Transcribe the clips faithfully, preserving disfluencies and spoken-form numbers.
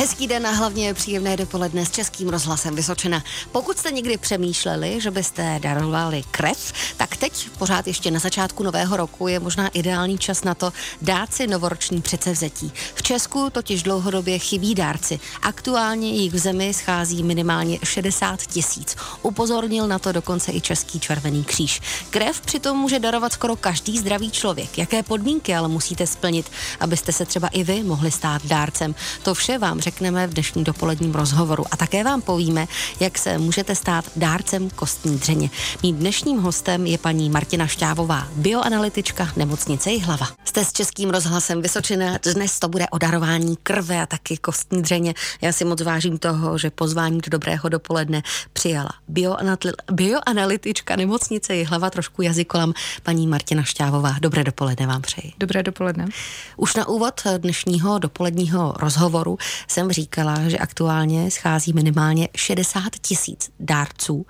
Hezký den a hlavně příjemné dopoledne s Českým rozhlasem Vysočina. Pokud jste někdy přemýšleli, že byste darovali krev, tak teď pořád ještě na začátku nového roku je možná ideální čas na to dát si novoroční předsevzetí. V Česku totiž dlouhodobě chybí dárci. Aktuálně jich v zemi schází minimálně šedesát tisíc. Upozornil na to dokonce i Český červený kříž. Krev přitom může darovat skoro každý zdravý člověk. Jaké podmínky ale musíte splnit, abyste se třeba i vy mohli stát dárcem? To vše vám řekneme v dnešním dopoledním rozhovoru a také vám povíme, jak se můžete stát dárcem kostní dřeně. Mým dnešním hostem je paní Martina Šťávová, bioanalytička nemocnice Jihlava. Jste s Českým rozhlasem Vysočina, dnes to bude o darování krve a taky kostní dřeně. Já si moc vážím toho, že pozvání do dobrého dopoledne přijala bioanatl- bioanalytička nemocnice Jihlava, trošku jazykolam, paní Martina Šťávová. Dobré dopoledne vám přeji. Dobré dopoledne. Už na úvod dnešního dopoledního rozhovoru jsem říkala, že aktuálně schází minimálně šedesát tisíc dárců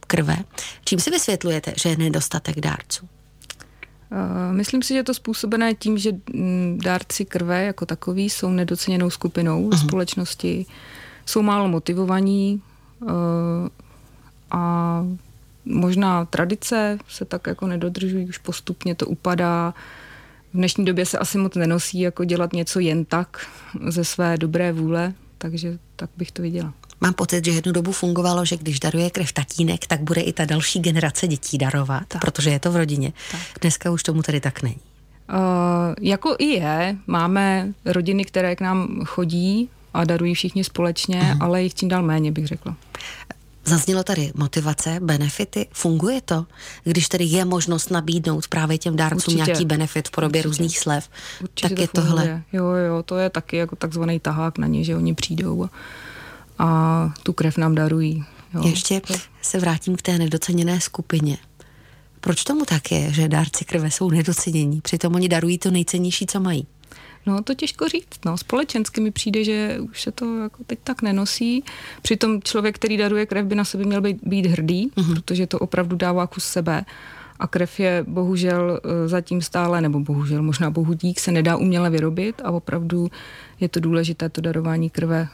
krve. Čím si vysvětlujete, že je nedostatek dárců? Myslím si, že je to způsobené tím, že dárci krve jako takový jsou nedoceněnou skupinou uh-huh. společnosti, jsou málo motivovaní a možná tradice se tak jako nedodržují, už postupně to upadá. V dnešní době se asi moc nenosí jako dělat něco jen tak ze své dobré vůle, takže tak bych to viděla. Mám pocit, že jednu dobu fungovalo, že když daruje krev tatínek, tak bude i ta další generace dětí darovat, tak. Protože je to v rodině. Tak. Dneska už tomu tedy tak není. Uh, jako i je, máme rodiny, které k nám chodí a darují všichni společně, uh-huh. ale jich tím dál méně, bych řekla. Zaznělo tady motivace, benefity. Funguje to, když tedy je možnost nabídnout právě těm dárcům určitě nějaký benefit v podobě určitě různých slev? Určitě tak to je funguje. Tohle. Jo, jo, to je taky jako takzvaný tahák na ně, že oni přijdou a, a tu krev nám darují. Jo. Ještě se vrátím k té nedoceněné skupině. Proč tomu tak je, že dárci krve jsou nedocenění? Přitom oni darují to nejcennější, co mají. No to těžko říct, no společensky mi přijde, že už se to jako teď tak nenosí, přitom člověk, který daruje krev, by na sebe měl být, být hrdý, mm-hmm. protože to opravdu dává kus sebe a krev je bohužel zatím stále, nebo bohužel možná bohudík, se nedá uměle vyrobit a opravdu je to důležité to darování krve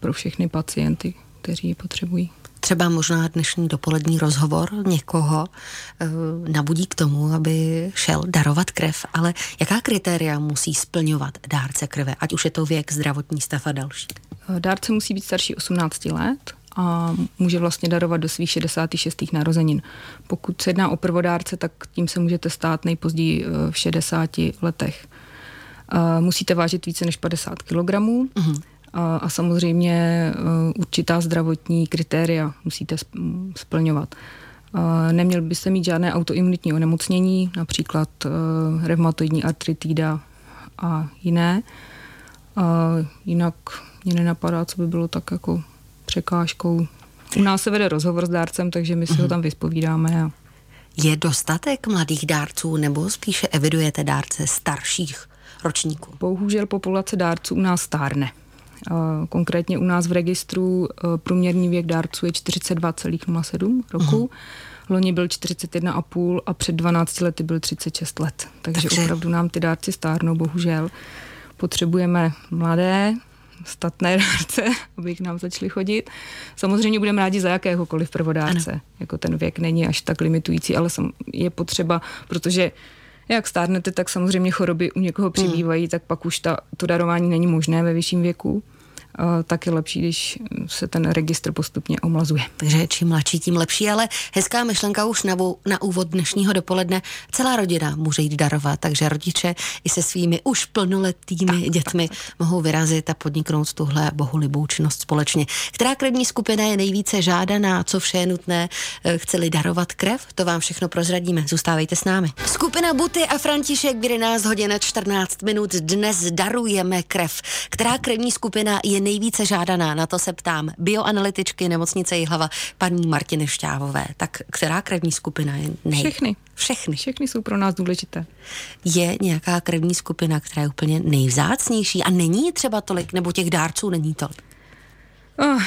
pro všechny pacienty, kteří ji potřebují. Třeba možná dnešní dopolední rozhovor někoho uh, nabudí k tomu, aby šel darovat krev, ale jaká kritéria musí splňovat dárce krve, ať už je to věk, zdravotní stav a další? Dárce musí být starší osmnáct let a může vlastně darovat do svých šedesátých šestých narozenin. Pokud se jedná o prvodárce, tak tím se můžete stát nejpozději v šedesáti letech. Uh, musíte vážit více než padesát kilogramů. Mm-hmm. A samozřejmě určitá zdravotní kritéria musíte splňovat. Neměl byste mít žádné autoimunitní onemocnění, například reumatoidní artritída a jiné. Jinak mě nenapadá, co by bylo tak jako překážkou. U nás se vede rozhovor s dárcem, takže my si mm-hmm. ho tam vyspovídáme. A... Je dostatek mladých dárců, nebo spíše evidujete dárce starších ročníků? Bohužel populace dárců u nás stárne. Konkrétně u nás v registru průměrný věk dárců je čtyřicet dva celá nula sedm roku, uh-huh. loni byl čtyřicet jedna celá pět a před dvanácti lety byl třicet šest let. Takže, Takže opravdu nám ty dárci stárnou, bohužel. Potřebujeme mladé, statné dárce, aby k nám začali chodit. Samozřejmě budeme rádi za jakéhokoliv prvodárce. Ano. Jako ten věk není až tak limitující, ale je potřeba, protože jak stárnete, tak samozřejmě choroby u někoho přibývají, tak pak už ta, to darování není možné ve vyšším věku. Tak je lepší, když se ten registr postupně omlazuje. Takže čím mladší, tím lepší, ale hezká myšlenka už na, na úvod dnešního dopoledne. Celá rodina může jít darovat, takže rodiče i se svými už plnoletými tak, dětmi tak, tak. mohou vyrazit a podniknout tuhle bohulibou činnost společně. Která krevní skupina je nejvíce žádaná, co vše je nutné, chce-li darovat krev? To vám všechno prozradíme, zůstávejte s námi. Skupina Buty a František, jedenáct hodin čtrnáct minut, dnes darujeme krev. Která krevní skupina je nejvíce žádaná, na to se ptám bioanalytičky nemocnice Jihlava, paní Martiny Šťávové. Tak která krevní skupina je nej... Všechny. Všechny. Všechny jsou pro nás důležité. Je nějaká krevní skupina, která je úplně nejvzácnější a není třeba tolik, nebo těch dárců není tolik? Oh,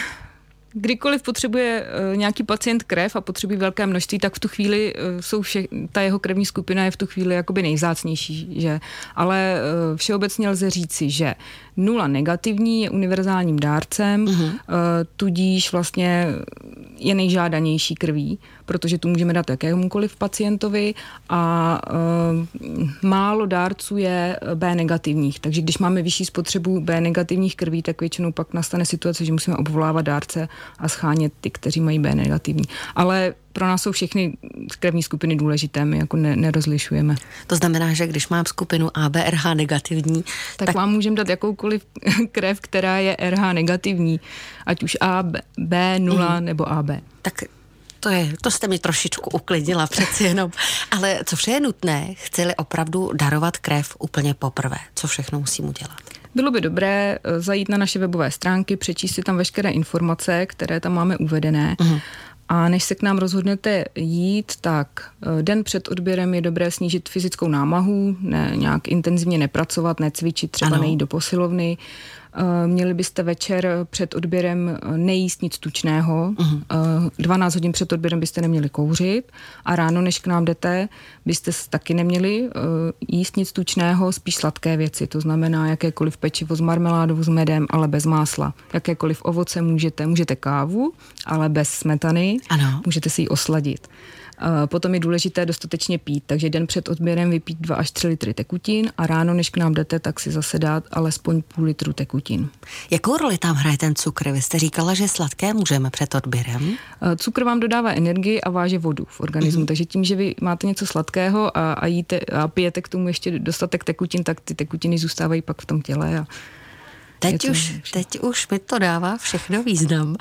Kdykoliv potřebuje nějaký pacient krev a potřebuje velké množství, tak v tu chvíli jsou vše, ta jeho krevní skupina je v tu chvíli jakoby nejvzácnější, že? Ale všeobecně lze říci, že nula negativní je univerzálním dárcem, uh-huh. tudíž vlastně je nejžádanější krví, protože tu můžeme dát jakémukoliv pacientovi a málo dárců je B negativních, takže když máme vyšší spotřebu B negativních krví, tak většinou pak nastane situace, že musíme obvolávat dárce a schánět ty, kteří mají B negativní. Ale pro nás jsou všechny krevní skupiny důležité, my jako ne, nerozlišujeme. To znamená, že když mám skupinu A, B, R H negativní, tak, tak vám můžeme dát jakoukoliv krev, která je R H negativní, ať už A, B, B nula mm. nebo A B. Tak to je, to jste mi trošičku uklidnila přeci jenom. Ale co vše je nutné, chci-li opravdu darovat krev úplně poprvé? Co všechno musím udělat? Bylo by dobré zajít na naše webové stránky, přečíst si tam veškeré informace, které tam máme uvedené. Mm. A než se k nám rozhodnete jít, tak den před odběrem je dobré snížit fyzickou námahu, ne, nějak intenzivně nepracovat, necvičit, třeba ano. nejít do posilovny. Měli byste večer před odběrem nejíst nic tučného, uh-huh. dvanáct hodin před odběrem byste neměli kouřit a ráno, než k nám jdete, byste taky neměli jíst nic tučného, spíš sladké věci, to znamená jakékoliv pečivo s marmeládou, s medem, ale bez másla. Jakékoliv ovoce můžete, můžete kávu, ale bez smetany, ano. můžete si ji osladit. Potom je důležité dostatečně pít, takže den před odběrem vypít dva až tři litry tekutin a ráno, než k nám jdete, tak si zase dát alespoň půl litru tekutin. Jakou roli tam hraje ten cukr? Vy jste říkala, že sladké můžeme před odběrem. Cukr vám dodává energii a váže vodu v organismu, mm-hmm. takže tím, že vy máte něco sladkého a, a, jíte, a pijete k tomu ještě dostatek tekutin, tak ty tekutiny zůstávají pak v tom těle a... Teď už, teď už mi to dává všechno význam.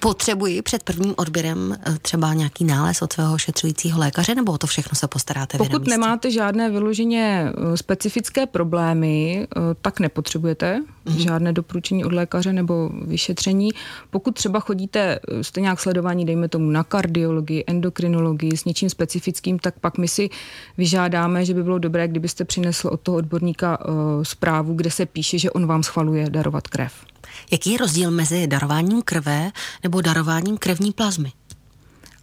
Potřebuji před prvním odběrem třeba nějaký nález od svého ošetřujícího lékaře, nebo o to všechno se postaráte vy na místě? Pokud nemáte žádné vyloženě specifické problémy, tak nepotřebujete mm-hmm. žádné doporučení od lékaře nebo vyšetření. Pokud třeba chodíte, jste nějak sledování, dejme tomu na kardiologii, endokrinologii s něčím specifickým, tak pak my si vyžádáme, že by bylo dobré, kdybyste přinesl od toho odborníka zprávu, kde se píše, že on vám schvaluje darovat krev. Jaký je rozdíl mezi darováním krve nebo darováním krevní plazmy?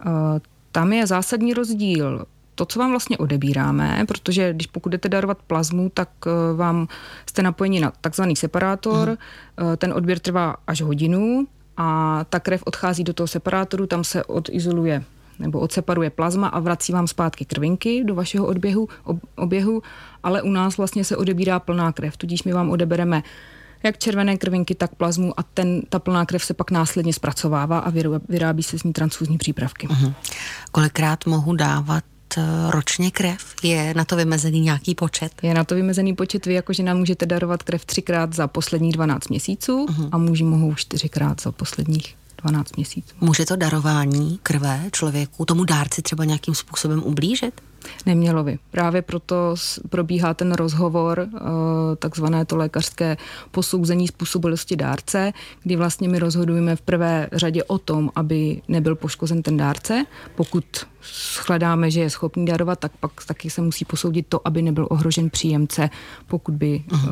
Uh, tam je zásadní rozdíl to, co vám vlastně odebíráme, protože když pokud jdete darovat plazmu, tak uh, vám jste napojeni na takzvaný separátor, uh-huh. uh, ten odběr trvá až hodinu a ta krev odchází do toho separátoru, tam se odizoluje nebo odseparuje plazma a vrací vám zpátky krvinky do vašeho odběhu, ob, oběhu, ale u nás vlastně se odebírá plná krev, tudíž my vám odebereme jak červené krvinky, tak plazmu a ten, ta plná krev se pak následně zpracovává a vyrábí se z ní transfuzní přípravky. Uhum. Kolikrát mohu dávat ročně krev? Je na to vymezený nějaký počet? Je na to vymezený počet. Vy jako žena můžete darovat krev třikrát za posledních dvanáct měsíců uhum. A muži mohou čtyřikrát za posledních dvanáct měsíců. Může to darování krve člověku tomu dárci třeba nějakým způsobem ublížit? Nemělo by. Právě proto probíhá ten rozhovor, takzvané to lékařské posouzení způsobilosti dárce, kdy vlastně my rozhodujeme v prvé řadě o tom, aby nebyl poškozen ten dárce. Pokud shledáme, že je schopný darovat, tak pak taky se musí posoudit to, aby nebyl ohrožen příjemce, pokud by uh-huh.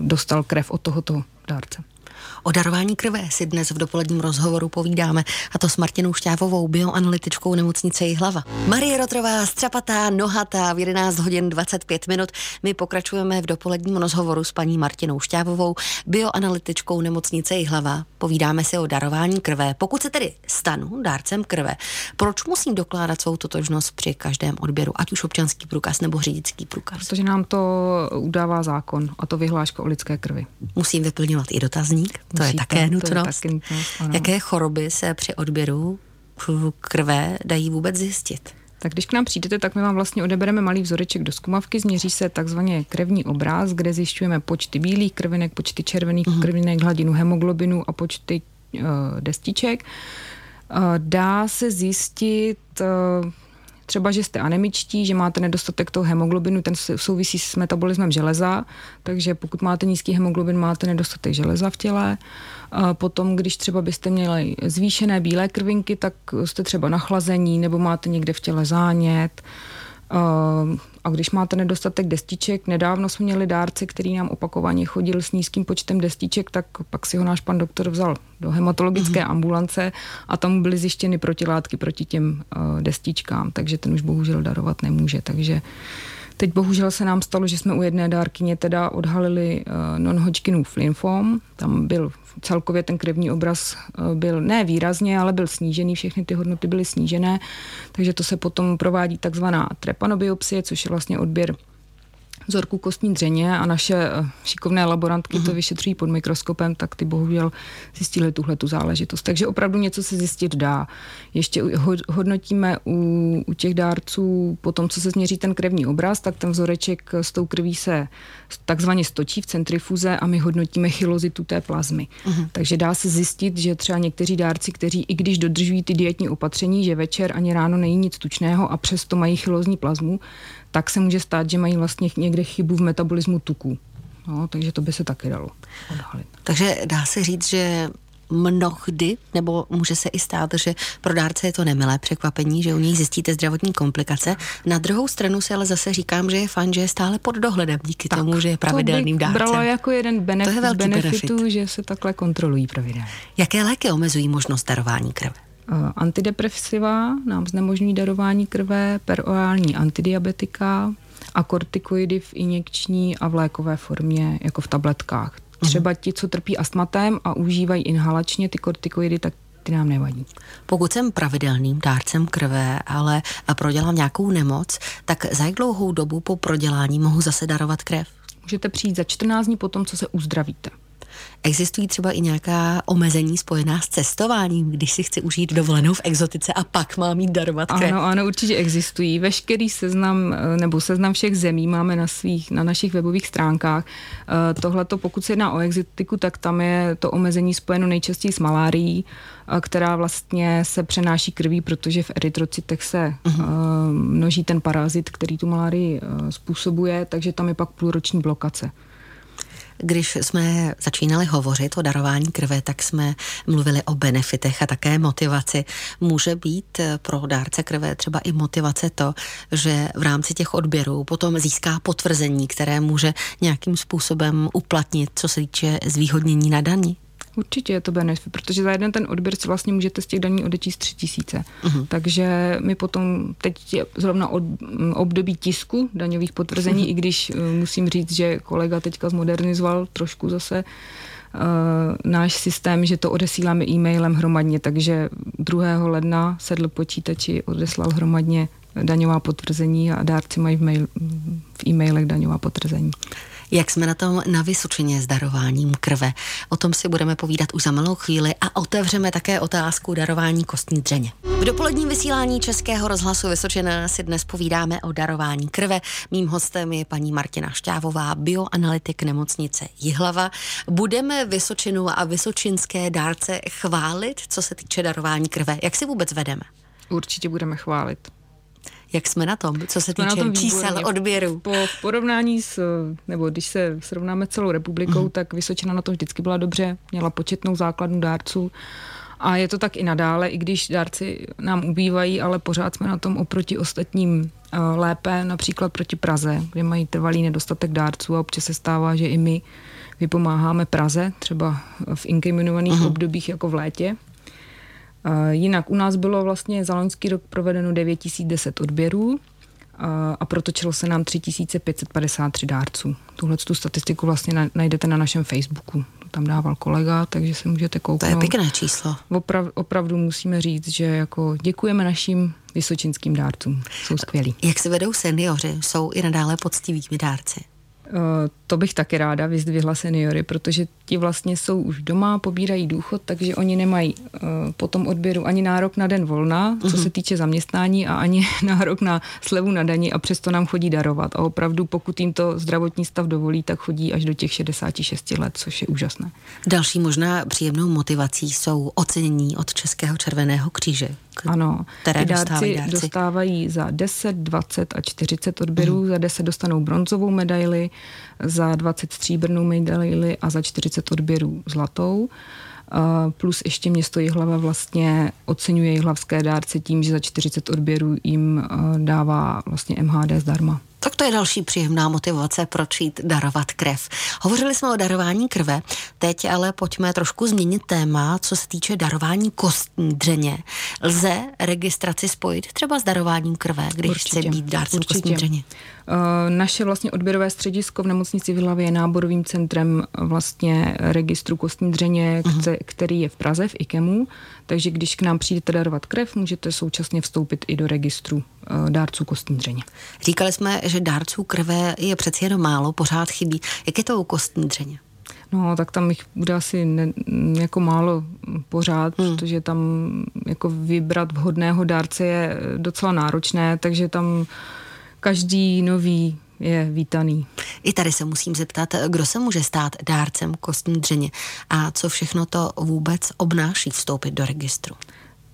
dostal krev od tohoto dárce. O darování krve si dnes v dopoledním rozhovoru povídáme, a to s Martinou Šťávovou, bioanalytičkou nemocnice Jihlava. Marie Rotrová, střapatá, nohatá, v jedenáct hodin dvacet pět minut. My pokračujeme v dopoledním rozhovoru s paní Martinou Šťávovou, bioanalytičkou nemocnice Jihlava. Povídáme si o darování krve. Pokud se tedy stanu dárcem krve, proč musím dokládat svou totožnost při každém odběru, ať už občanský průkaz nebo řidičský průkaz? Protože nám to udává zákon, a to vyhláška o lidské krvi. Musím vyplňovat i dotazník. To je, to, to je také nutnost. Jaké choroby se při odběru krve dají vůbec zjistit? Tak když k nám přijdete, tak my vám vlastně odebereme malý vzoreček do zkumavky, změří se takzvaně krevní obraz, kde zjišťujeme počty bílých krvinek, počty červených mm-hmm. krvinek, hladinu hemoglobinu a počty uh, destiček. Uh, dá se zjistit... Uh, Třeba, že jste anemičtí, že máte nedostatek toho hemoglobinu, ten souvisí s metabolismem železa, takže pokud máte nízký hemoglobin, máte nedostatek železa v těle. Potom, když třeba byste měli zvýšené bílé krvinky, tak jste třeba nachlazení nebo máte někde v těle zánět. A když máte nedostatek destiček, nedávno jsme měli dárce, který nám opakovaně chodil s nízkým počtem destiček, tak pak si ho náš pan doktor vzal do hematologické mm-hmm. ambulance a tam byly zjištěny protilátky proti těm uh, destičkám, takže ten už bohužel darovat nemůže. Takže teď bohužel se nám stalo, že jsme u jedné dárkyně teda odhalili uh, non-Hodgkinův lymfóm. Tam byl celkově ten krevní obraz uh, byl ne výrazně, ale byl snížený, všechny ty hodnoty byly snížené, takže to se potom provádí takzvaná trepanobiopsie, což je vlastně odběr vzorku kostní dřeně a naše uh, šikovné laborantky uh-huh. to vyšetřují pod mikroskopem, tak ty bohužel zjistily tuhle tu záležitost. Takže opravdu něco se zjistit dá. Ještě hodnotíme u, u těch dárců po tom, co se změří ten krevní obraz, tak ten vzoreček s tou krví se takzvaně stočí v centrifuze a my hodnotíme chylozitu té plazmy. Uh-huh. Takže dá se zjistit, že třeba někteří dárci, kteří i když dodržují ty dietní opatření, že večer ani ráno nejí nic tučného a přesto mají chylozní plazmu, tak se může stát, že mají vlastně někde chybu v metabolismu tuků. No, takže to by se taky dalo odhalit. Takže dá se říct, že mnohdy, nebo může se i stát, že pro dárce je to nemilé překvapení, že u něj zjistíte zdravotní komplikace. Na druhou stranu se ale zase říkám, že je fajn, že je stále pod dohledem díky tak, tomu, že je pravidelným dárcem. To bych brala jako jeden benefit, to je velký benefitu, benefit. Že se takhle kontrolují pravidelně. Jaké léky omezují možnost darování krve? Antidepresiva nám znemožňují darování krve, perorální antidiabetika a kortikoidy v injekční a v lékové formě, jako v tabletkách. Třeba ti, co trpí astmatem a užívají inhalačně ty kortikoidy, tak ty nám nevadí. Pokud jsem pravidelným dárcem krve, ale prodělám nějakou nemoc, tak za jak dlouhou dobu po prodělání mohu zase darovat krev? Můžete přijít za čtrnáct dní po tom, co se uzdravíte. Existují třeba i nějaká omezení spojená s cestováním, když si chci užít dovolenou v exotice a pak mám jít darovat krev? Ano, ano, určitě existují. Veškerý seznam nebo seznam všech zemí máme na svých, na našich webových stránkách. Tohleto, pokud se jedná o exotiku, tak tam je to omezení spojeno nejčastěji s malárií, která vlastně se přenáší krví, protože v erytrocitech se uh-huh. množí ten parazit, který tu malárii způsobuje, takže tam je pak půlroční blokace. Když jsme začínali hovořit o darování krve, tak jsme mluvili o benefitech a také motivaci. Může být pro dárce krve třeba i motivace to, že v rámci těch odběrů potom získá potvrzení, které může nějakým způsobem uplatnit, co se týče zvýhodnění na dani? Určitě je to benefit, protože za jeden ten odběr si vlastně můžete z těch daní odečíst tři tisíce. Uhum. Takže my potom, teď je zrovna od, období tisku daňových potvrzení, uhum. I když musím říct, že kolega teďka zmodernizoval trošku zase uh, náš systém, že to odesíláme e-mailem hromadně, takže druhého ledna sedl počítači, odeslal hromadně daňová potvrzení a dárci mají v, mail, v e-mailech daňová potvrzení. Jak jsme na tom na Vysočině s darováním krve? O tom si budeme povídat už za malou chvíli a otevřeme také otázku darování kostní dřeně. V dopoledním vysílání Českého rozhlasu Vysočina si dnes povídáme o darování krve. Mým hostem je paní Martina Šťávová, bioanalytik nemocnice Jihlava. Budeme Vysočinu a vysočinské dárce chválit, co se týče darování krve. Jak si vůbec vedeme? Určitě budeme chválit. Jak jsme na tom, co se týče čísel odběru? Po porovnání s, nebo když se srovnáme celou republikou, mm. tak Vysočina na tom vždycky byla dobře, měla početnou základnu dárců a je to tak i nadále, i když dárci nám ubývají, ale pořád jsme na tom oproti ostatním lépe, například proti Praze, kde mají trvalý nedostatek dárců a občas se stává, že i my vypomáháme Praze, třeba v inkriminovaných mm. obdobích jako v létě. Jinak u nás bylo vlastně za loňský rok provedeno devět tisíc deset odběrů a protočilo se nám tři tisíce pět set padesát tři dárců. Tuhle tu statistiku vlastně najdete na našem Facebooku. To tam dával kolega, takže se můžete kouknout. To je pěkné číslo. Oprav, opravdu musíme říct, že jako děkujeme našim vysočinským dárcům. Jsou skvělí. Jak se vedou seniori? Jsou i nadále poctivými dárci? To bych taky ráda vyzdvihla seniory, protože ti vlastně jsou už doma, pobírají důchod, takže oni nemají po tom odběru ani nárok na den volna, co se týče zaměstnání, a ani nárok na slevu na dani, a přesto nám chodí darovat. A opravdu, pokud jim to zdravotní stav dovolí, tak chodí až do těch šedesáti šesti let, což je úžasné. Další možná příjemnou motivací jsou ocenění od Českého červeného kříže. K- ano, které dostávají dárci. Dostávají za deset, dvacet a čtyřicet odběrů, mm. za deset dostanou bronzovou medaili, za dvacet stříbrnou medaili a za čtyřicet odběrů zlatou. plus ještě město Jihlava vlastně oceňuje jihlavské dárce tím, že za čtyřicet odběrů jim dává vlastně M H D zdarma. Tak to je další příjemná motivace, proč jít darovat krev. Hovořili jsme o darování krve, teď ale pojďme trošku změnit téma, co se týče darování kostní dřeně. Lze registraci spojit třeba s darováním krve, když určitě chce být dárcem kostní dřeně? Naše vlastně odběrové středisko v nemocnici v Jihlavě je náborovým centrem vlastně registru kostní dřeně, uh-huh. který je v Praze, v IKEMu, takže když k nám přijdete darovat krev, můžete současně vstoupit i do registru dárců kostní dřeně. Říkali jsme, že dárců krve je přeci jenom málo, pořád chybí. Jak je to u kostní dřeně? No, tak tam jich bude asi ne, jako málo pořád, hmm. protože tam jako vybrat vhodného dárce je docela náročné, takže tam každý nový je vítaný. I tady se musím zeptat, kdo se může stát dárcem kostní dřeně a co všechno to vůbec obnáší vstoupit do registru?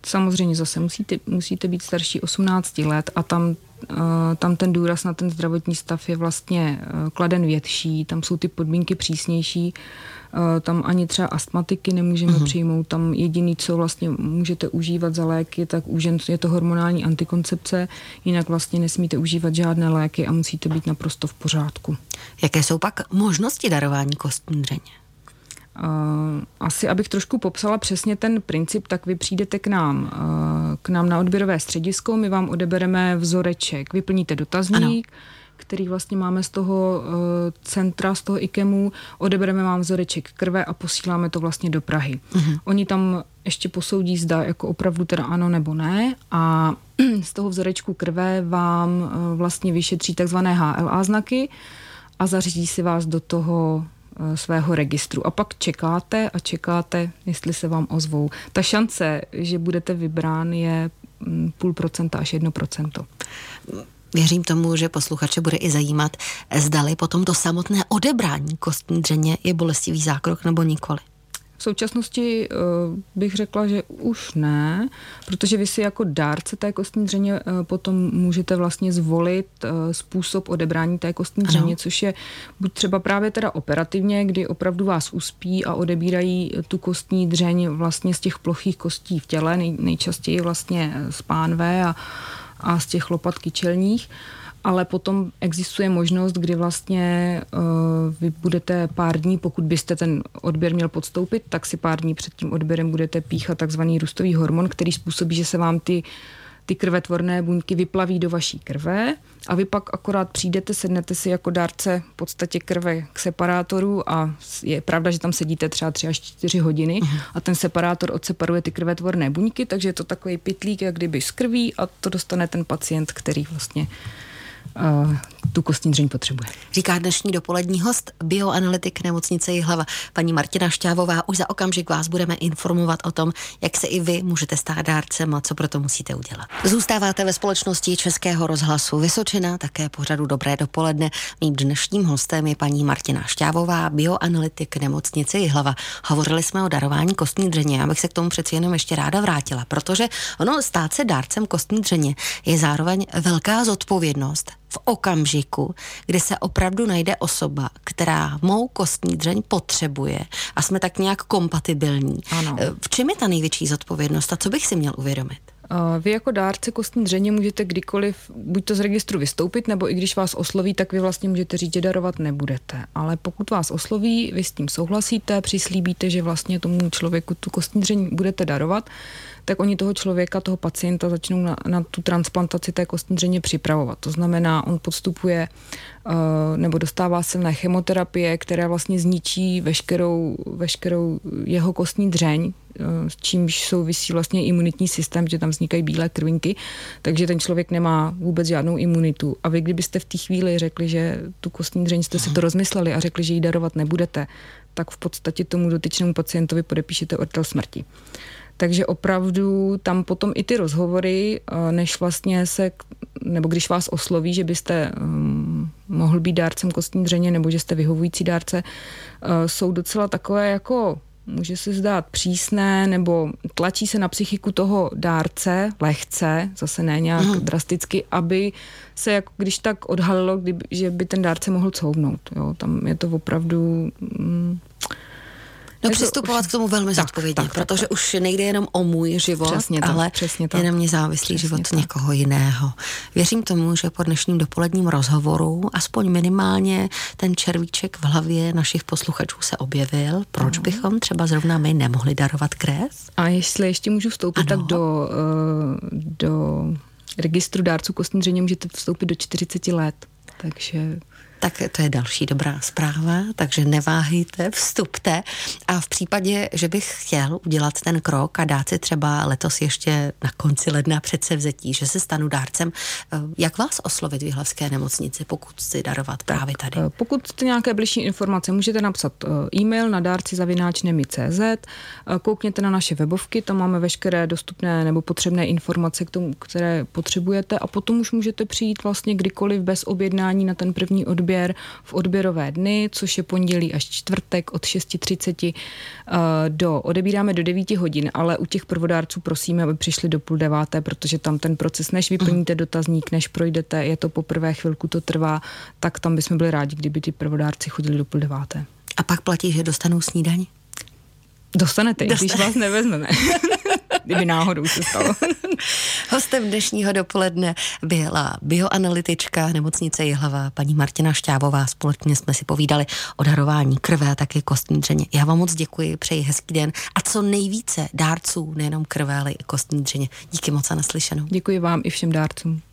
Samozřejmě zase musíte, musíte být starší osmnáct let a tam, tam ten důraz na ten zdravotní stav je vlastně kladen větší, tam jsou ty podmínky přísnější, tam ani třeba astmatiky nemůžeme uh-huh. přijmout, tam jediný, co vlastně můžete užívat za léky, tak už je to hormonální antikoncepce, jinak vlastně nesmíte užívat žádné léky a musíte být naprosto v pořádku. Jaké jsou pak možnosti darování kostní dřeně? Asi, abych trošku popsala přesně ten princip, tak vy přijdete k nám, k nám na odběrové středisko, my vám odebereme vzoreček, vyplníte dotazník, ano. který vlastně máme z toho centra, z toho IKEMu, odebereme vám vzoreček krve a posíláme to vlastně do Prahy. Uh-huh. Oni tam ještě posoudí, zda jako opravdu teda ano nebo ne a z toho vzorečku krve vám vlastně vyšetří takzvané H L A znaky a zařídí si vás do toho svého registru. A pak čekáte a čekáte, jestli se vám ozvou. Ta šance, že budete vybrán, je půl procenta až jedno procento. Věřím tomu, že posluchače bude i zajímat, zdali potom to samotné odebrání kostní dřeně je bolestivý zákrok nebo nikoli. V současnosti bych řekla, že už ne, protože vy si jako dárce té kostní dřeně potom můžete vlastně zvolit způsob odebrání té kostní dřeně, ano. což je buď třeba právě teda operativně, kdy opravdu vás uspí a odebírají tu kostní dřeň vlastně z těch plochých kostí v těle, nej, nejčastěji vlastně z pánve a, a z těch lopat kyčelních. Ale potom existuje možnost, kdy vlastně uh, vy budete pár dní, pokud byste ten odběr měl podstoupit, tak si pár dní před tím odběrem budete píchat takzvaný růstový hormon, který způsobí, že se vám ty, ty krvetvorné buňky vyplaví do vaší krve a vy pak akorát přijdete, sednete si jako dárce v podstatě krve k separátoru a je pravda, že tam sedíte třeba tři až čtyři hodiny a ten separátor odseparuje ty krvetvorné buňky, takže je to takový pytlík, jak kdyby z krví a to dostane ten pacient, který vlastně tu kostní dřeň potřebuje. Říká dnešní dopolední host, bioanalytik nemocnice Jihlava, paní Martina Šťávová. Už za okamžik vás budeme informovat o tom, jak se i vy můžete stát dárcem a co pro to musíte udělat. Zůstáváte ve společnosti Českého rozhlasu Vysočina, také pořadu Dobré dopoledne. Mým dnešním hostem je paní Martina Šťávová, bioanalytik nemocnice Jihlava. Hovořili jsme o darování kostní dřeně. Já bych se k tomu přeci jenom ještě ráda vrátila, protože ono stát se dárcem kostní dřeně je zároveň velká zodpovědnost. V okamžiku, kdy se opravdu najde osoba, která mou kostní dřeň potřebuje a jsme tak nějak kompatibilní. Ano. V čem je ta největší zodpovědnost a co bych si měl uvědomit? Vy jako dárce kostní dřeně můžete kdykoliv buď to z registru vystoupit, nebo i když vás osloví, tak vy vlastně můžete říct, že darovat nebudete. Ale pokud vás osloví, vy s tím souhlasíte, přislíbíte, že vlastně tomu člověku tu kostní dřeň budete darovat, tak oni toho člověka, toho pacienta začnou na, na tu transplantaci té kostní dřeně připravovat. To znamená, on podstupuje uh, nebo dostává silné chemoterapie, která vlastně zničí veškerou, veškerou jeho kostní dřeň, s čímž souvisí vlastně imunitní systém, že tam vznikají bílé krvinky, takže ten člověk nemá vůbec žádnou imunitu. A vy, kdybyste v té chvíli řekli, že tu kostní dřeň jste si to rozmysleli a řekli, že ji darovat nebudete, tak v podstatě tomu dotyčnému pacientovi podepíšete ortel smrti. Takže opravdu tam potom i ty rozhovory, než vlastně se, nebo když vás osloví, že byste um, mohl být dárcem kostní dřeně, nebo že jste vyhovující dárce, uh, jsou docela takové jako může se zdát přísné, nebo tlačí se na psychiku toho dárce lehce, zase ne nějak mm. drasticky, aby se jako když tak odhalilo, kdyby, že by ten dárce mohl couvnout. Jo? Tam je to opravdu mm, No, přistupovat už k tomu velmi tak, zodpovědně, tak, protože tak, tak. už nejde jenom o můj život, přesně to, ale přesně to. je na mě závislý přesně život to. někoho jiného. Věřím tomu, že po dnešním dopoledním rozhovoru aspoň minimálně ten červíček v hlavě našich posluchačů se objevil. Proč no. bychom třeba zrovna my nemohli darovat krev? A jestli ještě můžu vstoupit ano. tak do... do... registru dárců kostní dřeně můžete vstoupit do čtyřicet let, takže... Tak to je další dobrá zpráva, takže neváhejte, vstupte. A v případě, že bych chtěl udělat ten krok a dát si třeba letos ještě na konci ledna předsevzetí, že se stanu dárcem, jak vás oslovit v Jihlavské nemocnici, pokud si darovat právě tady? Pokud jste nějaké bližší informace, můžete napsat e-mail na dárci zavináč nemi tečka cz, koukněte na naše webovky, tam máme veškeré dostupné nebo potřebné informace k tomu, které potřebujete, a potom už můžete přijít vlastně kdykoliv bez objednání na ten první odběr v odběrové dny, což je pondělí až čtvrtek od šest třicet do, odebíráme do devět hodin, ale u těch prvodárců prosíme, aby přišli do půl deváté, protože tam ten proces, než vyplníte dotazník, než projdete, je to poprvé, chvilku to trvá, tak tam bychom byli rádi, kdyby ty prvodárci chodili do půl deváté. A pak platí, že dostanou snídaň? Dostanete, Dostane. když vás nevezmeme. Kdyby náhodou se stalo. Hostem dnešního dopoledne byla bioanalytička nemocnice Jihlava, paní Martina Šťávová. Společně jsme si povídali o darování krve a taky kostní dřeně. Já vám moc děkuji, přeji hezký den a co nejvíce dárců, nejenom krve, ale i kostní dřeně. Díky moc a naslyšenou. Děkuji vám i všem dárcům.